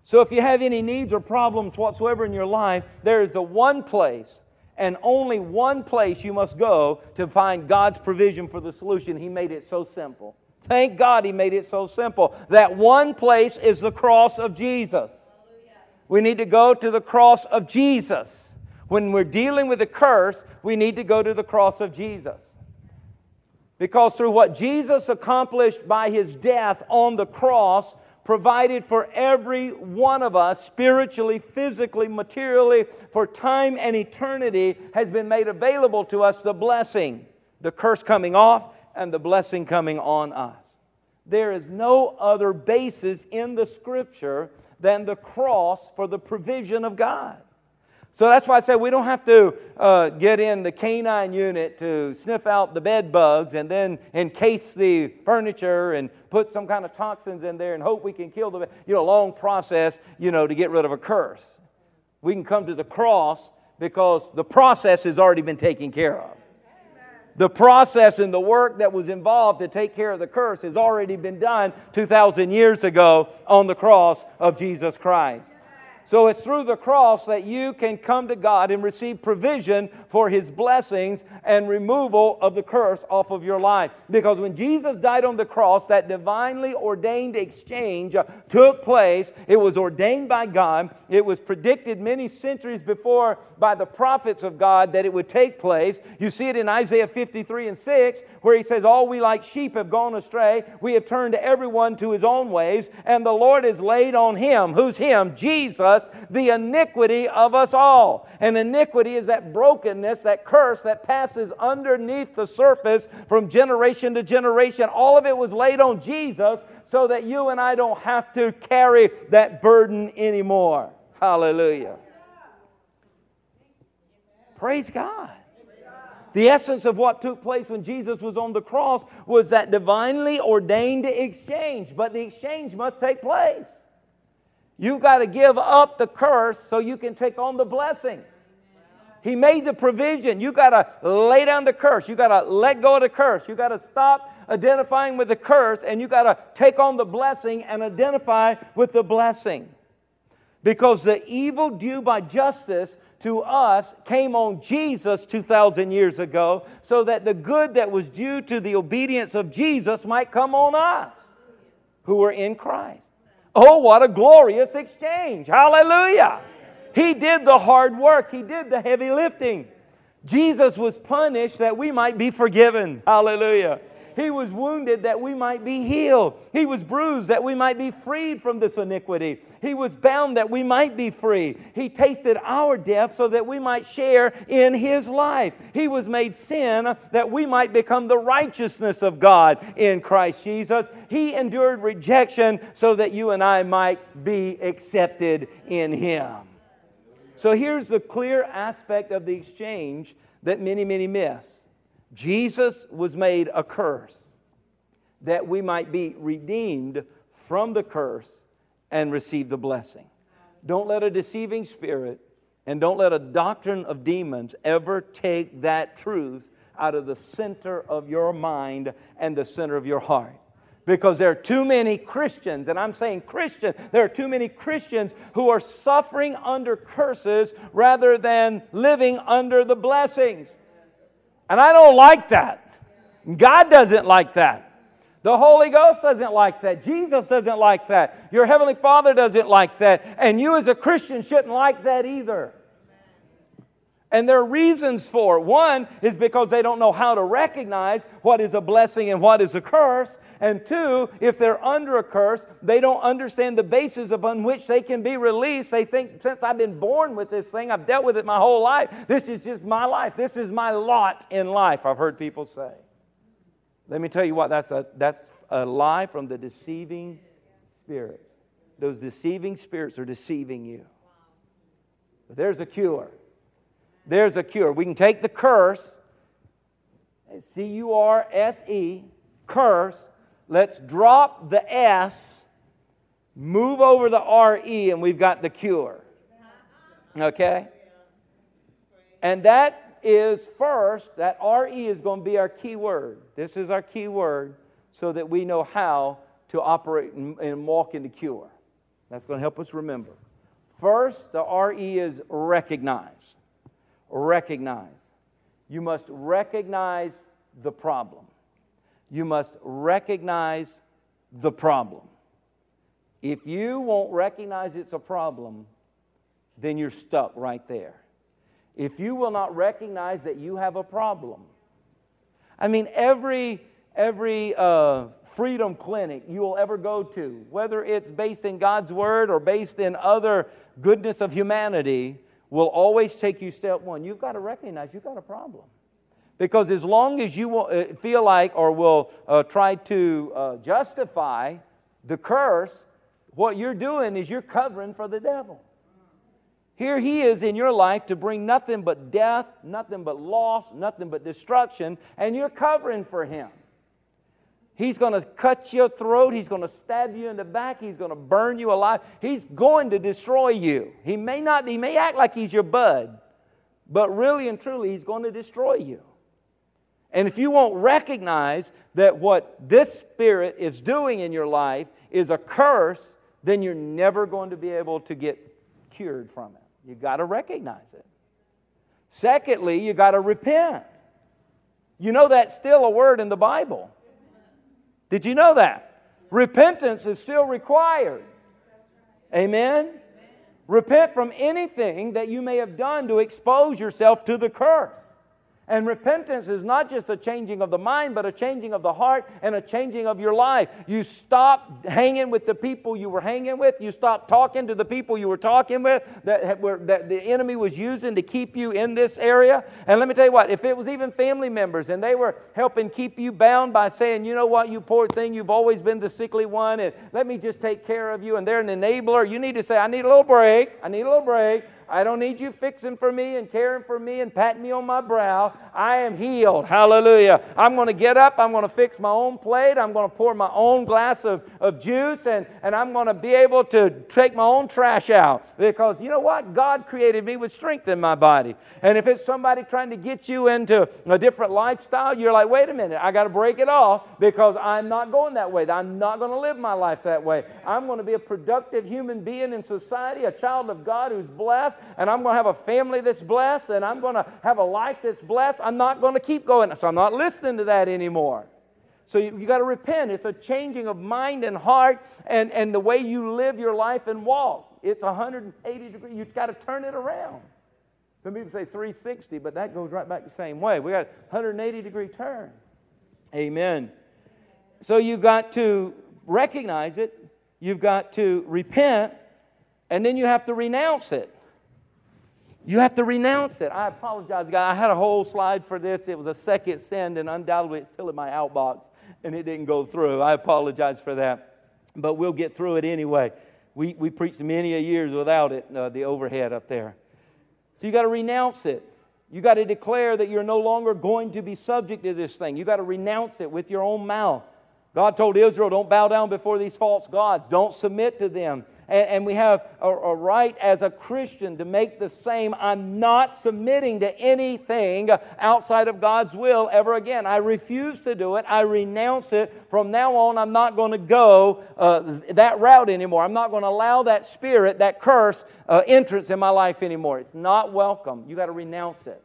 So if you have any needs or problems whatsoever in your life, there is the one place and only one place you must go to find God's provision for the solution. He made it so simple. Thank God He made it so simple. That one place is the cross of Jesus. We need to go to the cross of Jesus. When we're dealing with a curse, we need to go to the cross of Jesus. Because through what Jesus accomplished by His death on the cross, provided for every one of us, spiritually, physically, materially, for time and eternity, has been made available to us the blessing, the curse coming off and the blessing coming on us. There is no other basis in the Scripture than the cross for the provision of God. So that's why I say we don't have to uh, get in the canine unit to sniff out the bed bugs and then encase the furniture and put some kind of toxins in there and hope we can kill the, you know, long process, you know, to get rid of a curse. We can come to the cross because the process has already been taken care of. The process and the work that was involved to take care of the curse has already been done two thousand years ago on the cross of Jesus Christ. So it's through the cross that you can come to God and receive provision for His blessings and removal of the curse off of your life. Because when Jesus died on the cross, that divinely ordained exchange took place. It was ordained by God. It was predicted many centuries before by the prophets of God that it would take place. You see it in Isaiah fifty-three and six, where He says, all we like sheep have gone astray. We have turned everyone to his own ways, and the Lord has laid on Him. Who's Him? Jesus. The iniquity of us all. And iniquity is that brokenness, that curse that passes underneath the surface from generation to generation. All of it was laid on Jesus so that you and I don't have to carry that burden anymore. Hallelujah. Praise God. The essence of what took place when Jesus was on the cross was that divinely ordained exchange. But the exchange must take place. You've got to give up the curse so you can take on the blessing. He made the provision. You've got to lay down the curse. You've got to let go of the curse. You've got to stop identifying with the curse, and you've got to take on the blessing and identify with the blessing. Because the evil due by justice to us came on Jesus two thousand years ago so that the good that was due to the obedience of Jesus might come on us who are in Christ. Oh, what a glorious exchange. Hallelujah. He did the hard work. He did the heavy lifting. Jesus was punished that we might be forgiven. Hallelujah. He was wounded that we might be healed. He was bruised that we might be freed from this iniquity. He was bound that we might be free. He tasted our death so that we might share in His life. He was made sin that we might become the righteousness of God in Christ Jesus. He endured rejection so that you and I might be accepted in Him. So here's the clear aspect of the exchange that many, many miss. Jesus was made a curse that we might be redeemed from the curse and receive the blessing. Don't let a deceiving spirit and don't let a doctrine of demons ever take that truth out of the center of your mind and the center of your heart. Because there are too many Christians, and I'm saying Christian, there are too many Christians who are suffering under curses rather than living under the blessings. And I don't like that. God doesn't like that. The Holy Ghost doesn't like that. Jesus doesn't like that. Your Heavenly Father doesn't like that. And you as a Christian shouldn't like that either. And there are reasons for it. One is because they don't know how to recognize what is a blessing and what is a curse. And two, if they're under a curse, they don't understand the basis upon which they can be released. They think, since I've been born with this thing, I've dealt with it my whole life. This is just my life. This is my lot in life, I've heard people say. Let me tell you what, that's a, that's a lie from the deceiving spirits. Those deceiving spirits are deceiving you. But there's a cure. There's a cure. We can take the curse, C U R S E, curse. Let's drop the S, move over the R E, and we've got the cure. Okay? And that is first, that R E is going to be our key word. This is our key word so that we know how to operate and walk in the cure. That's going to help us remember. First, the R E is recognize. Recognize. You must recognize the problem. You must recognize the problem. If you won't recognize it's a problem, then you're stuck right there. If you will not recognize that you have a problem, I mean, every every uh, freedom clinic you will ever go to, whether it's based in God's Word or based in other goodness of humanity, will always take you step one. You've got to recognize you've got a problem. Because as long as you will, uh, feel like or will uh, try to uh, justify the curse, what you're doing is you're covering for the devil. Here he is in your life to bring nothing but death, nothing but loss, nothing but destruction, and you're covering for him. He's going to cut your throat. He's going to stab you in the back. He's going to burn you alive. He's going to destroy you. He may not, he may act like he's your bud, but really and truly, he's going to destroy you. And if you won't recognize that what this spirit is doing in your life is a curse, then you're never going to be able to get cured from it. You've got to recognize it. Secondly, you've got to repent. You know that's still a word in the Bible. Did you know that? Repentance is still required. Amen? Amen? Repent from anything that you may have done to expose yourself to the curse. And repentance is not just a changing of the mind, but a changing of the heart and a changing of your life. You stop hanging with the people you were hanging with. You stop talking to the people you were talking with that, were, that the enemy was using to keep you in this area. And let me tell you what, if it was even family members and they were helping keep you bound by saying, you know what, you poor thing, you've always been the sickly one, and let me just take care of you, and they're an enabler, you need to say, I need a little break, I need a little break. I don't need you fixing for me and caring for me and patting me on my brow. I am healed. Hallelujah. I'm going to get up. I'm going to fix my own plate. I'm going to pour my own glass of, of juice, and, and I'm going to be able to take my own trash out. Because you know what? God created me with strength in my body. And if it's somebody trying to get you into a different lifestyle, you're like, wait a minute. I got to break it off because I'm not going that way. I'm not going to live my life that way. I'm going to be a productive human being in society, a child of God who's blessed. And I'm going to have a family that's blessed, and I'm going to have a life that's blessed. I'm not going to keep going. So I'm not listening to that anymore. So you, you got to repent. It's a changing of mind and heart and, and the way you live your life and walk. It's one hundred eighty degrees. You've got to turn it around. Some people say three sixty, but that goes right back the same way. We got a one hundred eighty degree turn. Amen. So you've got to recognize it. You've got to repent, and then you have to renounce it. You have to renounce it. I apologize, guys. I had a whole slide for this. It was a second sin, and undoubtedly it's still in my outbox, and it didn't go through. I apologize for that, but we'll get through it anyway. We, we preached many a years without it, uh, the overhead up there. So you got to renounce it. You got to declare that you're no longer going to be subject to this thing. You got to renounce it with your own mouth. God told Israel, don't bow down before these false gods. Don't submit to them. And, and we have a, a right as a Christian to make the same. I'm not submitting to anything outside of God's will ever again. I refuse to do it. I renounce it. From now on, I'm not going to go uh, that route anymore. I'm not going to allow that spirit, that curse, uh, entrance in my life anymore. It's not welcome. You've got to renounce it.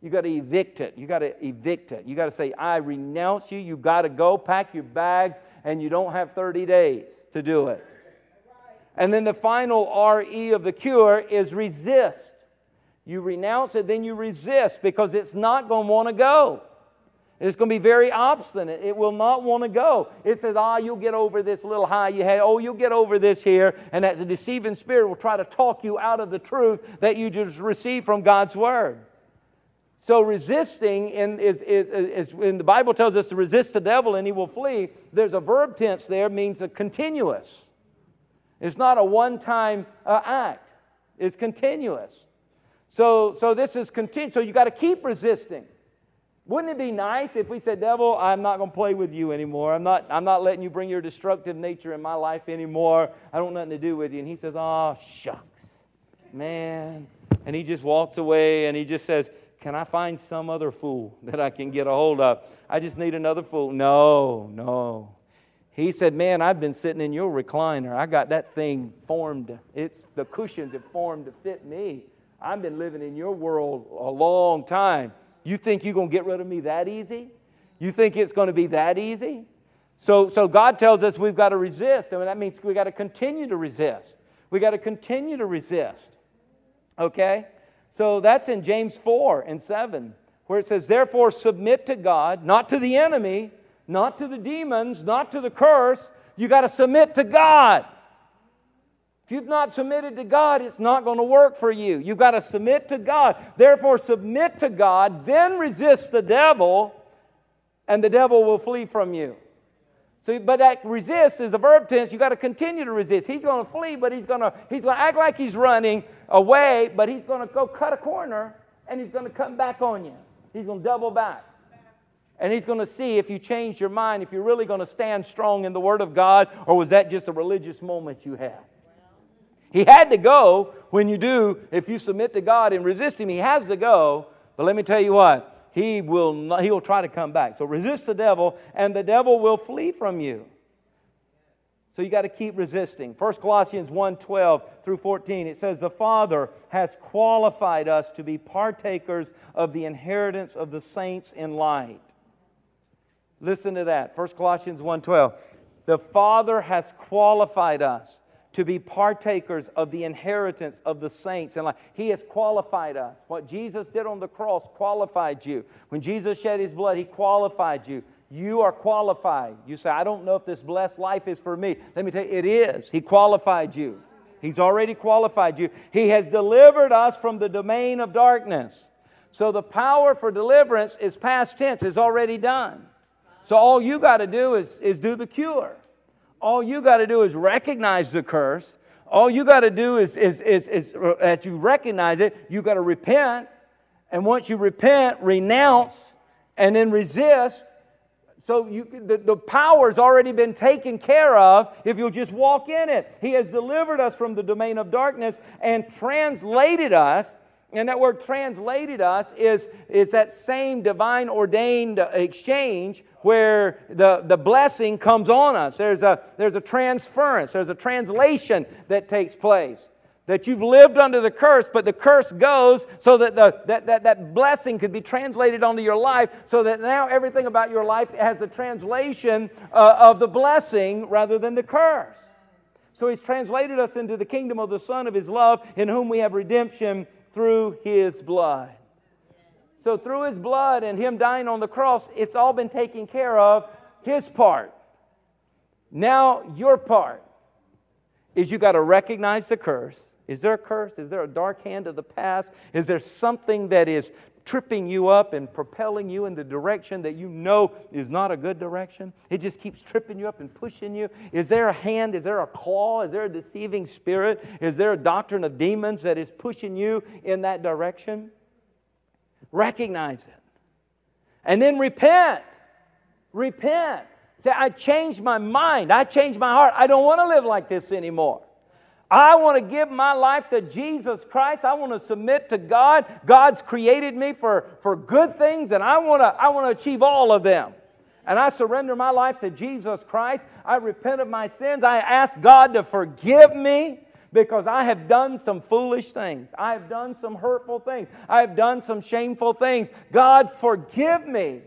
You got to evict it. You got to evict it. You got to say, I renounce you. You got to go pack your bags, and you don't have thirty days to do it. And then the final R E of the cure is resist. You renounce it, then you resist, because it's not going to want to go. It's going to be very obstinate. It will not want to go. It says, ah, oh, you'll get over this little high you had. Oh, you'll get over this here. And that's a deceiving spirit will try to talk you out of the truth that you just received from God's Word. So resisting in, is, is, is, when the Bible tells us to resist the devil and he will flee, there's a verb tense there, means a continuous. It's not a one-time uh, act. It's continuous. So, so this is continu- So you got to keep resisting. Wouldn't it be nice if we said, devil, I'm not going to play with you anymore. I'm not, I'm not letting you bring your destructive nature in my life anymore. I don't want nothing to do with you. And he says, oh, shucks, man. And he just walks away and he just says, can I find some other fool that I can get a hold of? I just need another fool. No, no. He said, man, I've been sitting in your recliner. I got that thing formed. It's the cushions have formed to fit me. I've been living in your world a long time. You think you're going to get rid of me that easy? You think it's going to be that easy? So, so God tells us we've got to resist. I mean, that means we've got to continue to resist. We've got to continue to resist. Okay? So that's in James four and seven, where it says, therefore submit to God, not to the enemy, not to the demons, not to the curse. You got to submit to God. If you've not submitted to God, it's not going to work for you. You've got to submit to God. Therefore submit to God, then resist the devil, and the devil will flee from you. So, but that resist is a verb tense. You've got to continue to resist. He's going to flee, but he's going to, he's going to act like he's running away, but he's going to go cut a corner, and he's going to come back on you. He's going to double back. And he's going to see if you change your mind, if you're really going to stand strong in the Word of God, or was that just a religious moment you had? He had to go when you do, if you submit to God and resist Him, He has to go. But let me tell you what. He will not, he will try to come back. So resist the devil, and the devil will flee from you. So you got to keep resisting. First Corinthians one, twelve through fourteen, it says, the Father has qualified us to be partakers of the inheritance of the saints in light. Listen to that. First Corinthians one, twelve. The Father has qualified us to be partakers of the inheritance of the saints. And He has qualified us. What Jesus did on the cross qualified you. When Jesus shed His blood, He qualified you. You are qualified. You say, I don't know if this blessed life is for me. Let me tell you, it is. He qualified you. He's already qualified you. He has delivered us from the domain of darkness. So the power for deliverance is past tense. It's already done. So all you got to do is, is do the cure. All you got to do is recognize the curse. All you got to do is, is, is, is, is as you recognize it, you got to repent. And once you repent, renounce, and then resist. So you, the, the power's already been taken care of if you'll just walk in it. He has delivered us from the domain of darkness and translated us. And that word translated us is, is that same divine ordained exchange where the, the blessing comes on us. There's a, there's a transference. There's a translation that takes place. That you've lived under the curse, but the curse goes so that, the, that, that, that blessing could be translated onto your life so that now everything about your life has the translation uh, of the blessing rather than the curse. So He's translated us into the kingdom of the Son of His love, in whom we have redemption through His blood. So through His blood and Him dying on the cross, it's all been taken care of. His part. Now your part is you got to recognize the curse. Is there a curse? Is there a dark hand of the past? Is there something that is tripping you up and propelling you in the direction that you know is not a good direction? It just keeps tripping you up and pushing you. Is there a hand? Is there a claw? Is there a deceiving spirit? Is there a doctrine of demons that is pushing you in that direction? Recognize it. And then repent. Repent. Say, I changed my mind. I changed my heart. I don't want to live like this anymore. I want to give my life to Jesus Christ. I want to submit to God. God's created me for, for good things, and I want to, I want to achieve all of them. And I surrender my life to Jesus Christ. I repent of my sins. I ask God to forgive me because I have done some foolish things. I have done some hurtful things. I have done some shameful things. God, forgive me.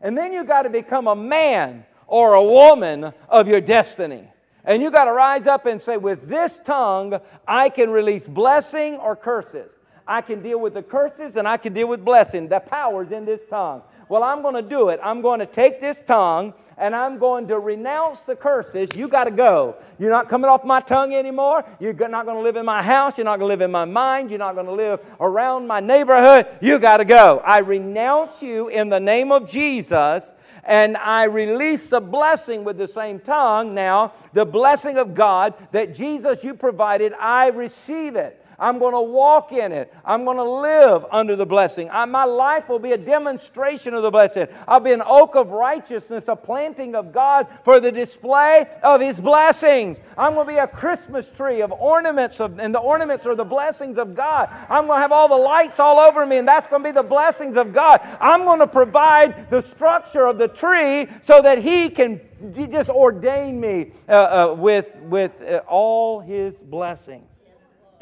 And then you got to become a man or a woman of your destiny. And you got to rise up and say, with this tongue, I can release blessing or curses. I can deal with the curses and I can deal with blessing. The power's in this tongue. Well, I'm going to do it. I'm going to take this tongue and I'm going to renounce the curses. You got to go. You're not coming off my tongue anymore. You're not going to live in my house. You're not going to live in my mind. You're not going to live around my neighborhood. You got to go. I renounce you in the name of Jesus, and I release the blessing with the same tongue. Now, the blessing of God that Jesus, you provided, I receive it. I'm going to walk in it. I'm going to live under the blessing. I, my life will be a demonstration of the blessing. I'll be an oak of righteousness, a planting of God for the display of His blessings. I'm going to be a Christmas tree of ornaments, of, and the ornaments are the blessings of God. I'm going to have all the lights all over me, and that's going to be the blessings of God. I'm going to provide the structure of the tree so that He can just ordain me uh, uh, with, with uh, all His blessings.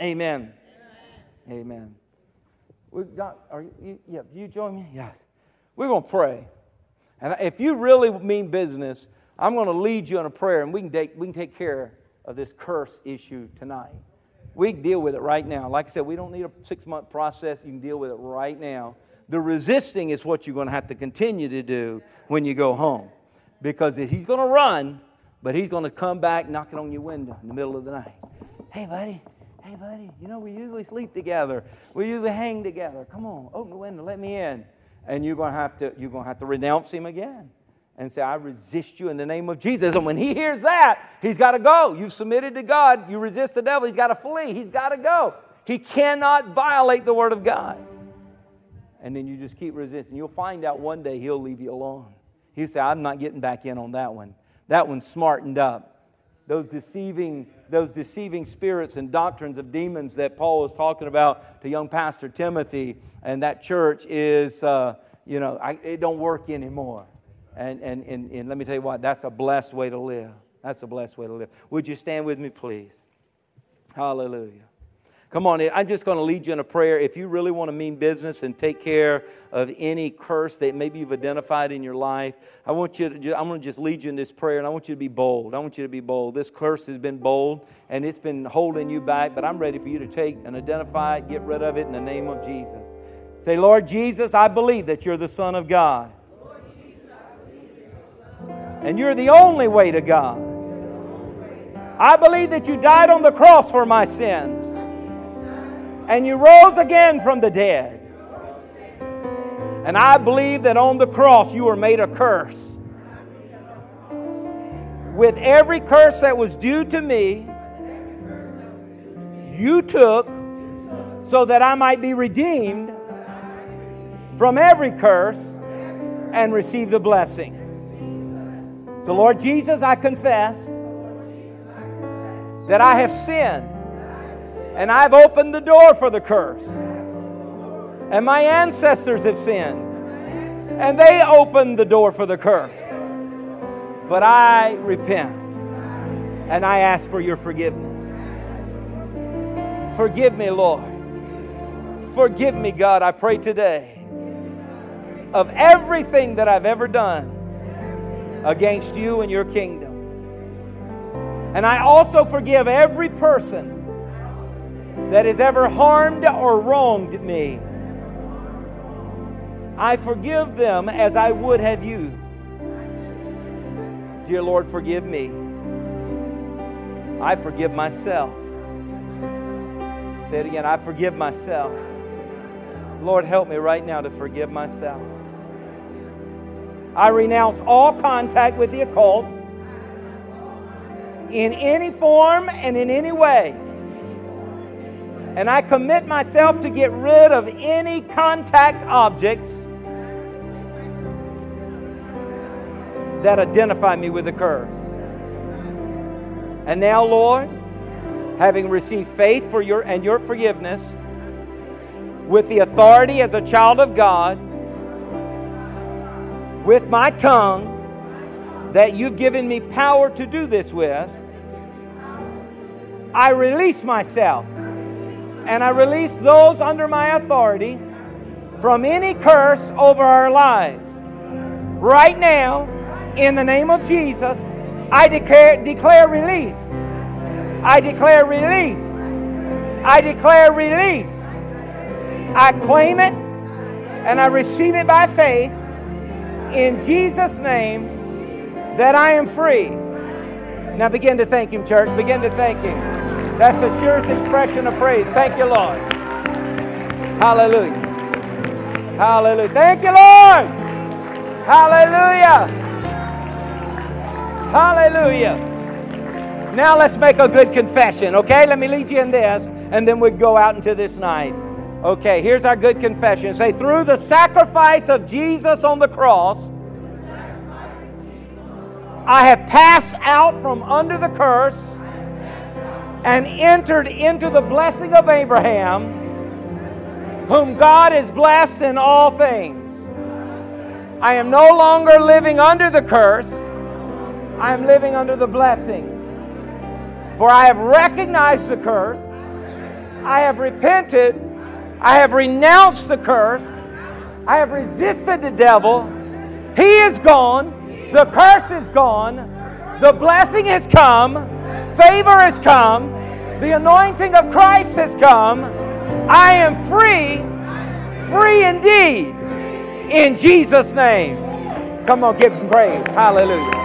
Amen. Amen. Amen. We got, are you, yeah, you join me? Yes. We're going to pray. And if you really mean business, I'm going to lead you in a prayer, and we can take, we can take care of this curse issue tonight. We can deal with it right now. Like I said, we don't need a six-month process. You can deal with it right now. The resisting is what you're going to have to continue to do when you go home, because he's going to run, but he's going to come back knocking on your window in the middle of the night. Hey, buddy. Hey, buddy, you know, we usually sleep together. We usually hang together. Come on, open the window, let me in. And you're going to have to, you're going to have to renounce him again and say, I resist you in the name of Jesus. And when he hears that, he's got to go. You've submitted to God. You resist the devil. He's got to flee. He's got to go. He cannot violate the word of God. And then you just keep resisting. You'll find out one day he'll leave you alone. He'll say, I'm not getting back in on that one. That one's smartened up. Those deceiving, those deceiving spirits and doctrines of demons that Paul was talking about to young Pastor Timothy and that church is, uh, you know, I, it don't work anymore. And, and and and let me tell you what, that's a blessed way to live. That's a blessed way to live. Would you stand with me, please? Hallelujah. Come on, I'm just going to lead you in a prayer. If you really want to mean business and take care of any curse that maybe you've identified in your life, I want you to. I'm going to just lead you in this prayer, and I want you to be bold. I want you to be bold. This curse has been bold, and it's been holding you back, but I'm ready for you to take and identify it, get rid of it in the name of Jesus. Say, Lord Jesus, I believe that you're the Son of God. Lord Jesus, I believe you're the Son of God. And you're the only way to God. I believe that you died on the cross for my sins. And you rose again from the dead. And I believe that on the cross you were made a curse. With every curse that was due to me, you took so that I might be redeemed from every curse and receive the blessing. So Lord Jesus, I confess that I have sinned. And I've opened the door for the curse. And my ancestors have sinned. And they opened the door for the curse. But I repent. And I ask for your forgiveness. Forgive me, Lord. Forgive me, God, I pray today. Of everything that I've ever done against you and your kingdom. And I also forgive every person that has ever harmed or wronged me. I forgive them as I would have you. Dear Lord, forgive me. I forgive myself. Say it again, I forgive myself. Lord, help me right now to forgive myself. I renounce all contact with the occult in any form and in any way. and I commit myself to get rid of any contact objects that identify me with the curse. And now, Lord, having received faith for your and your forgiveness, with the authority as a child of God, with my tongue that you've given me power to do this with, I release myself and I release those under my authority from any curse over our lives. Right now, in the name of Jesus, I declare, declare release. I declare release. I declare release. I claim it and I receive it by faith in Jesus' name that I am free. Now begin to thank Him, church. Begin to thank Him. That's the surest expression of praise. Thank you, Lord. Hallelujah. Hallelujah. Thank you, Lord. Hallelujah. Hallelujah. Now let's make a good confession, okay? Let me lead you in this, and then we'd go out into this night. Okay, here's our good confession. Say, through the sacrifice of Jesus on the cross, I have passed out from under the curse and entered into the blessing of Abraham, whom God is blessed in all things. I am no longer living under the curse. I am living under the blessing. For I have recognized the curse. I have repented. I have renounced the curse. I have resisted the devil. He is gone. The curse is gone. The blessing has come. Favor has come. The anointing of Christ has come. I am free, free indeed, in Jesus' name. Come on, give Him praise. Hallelujah.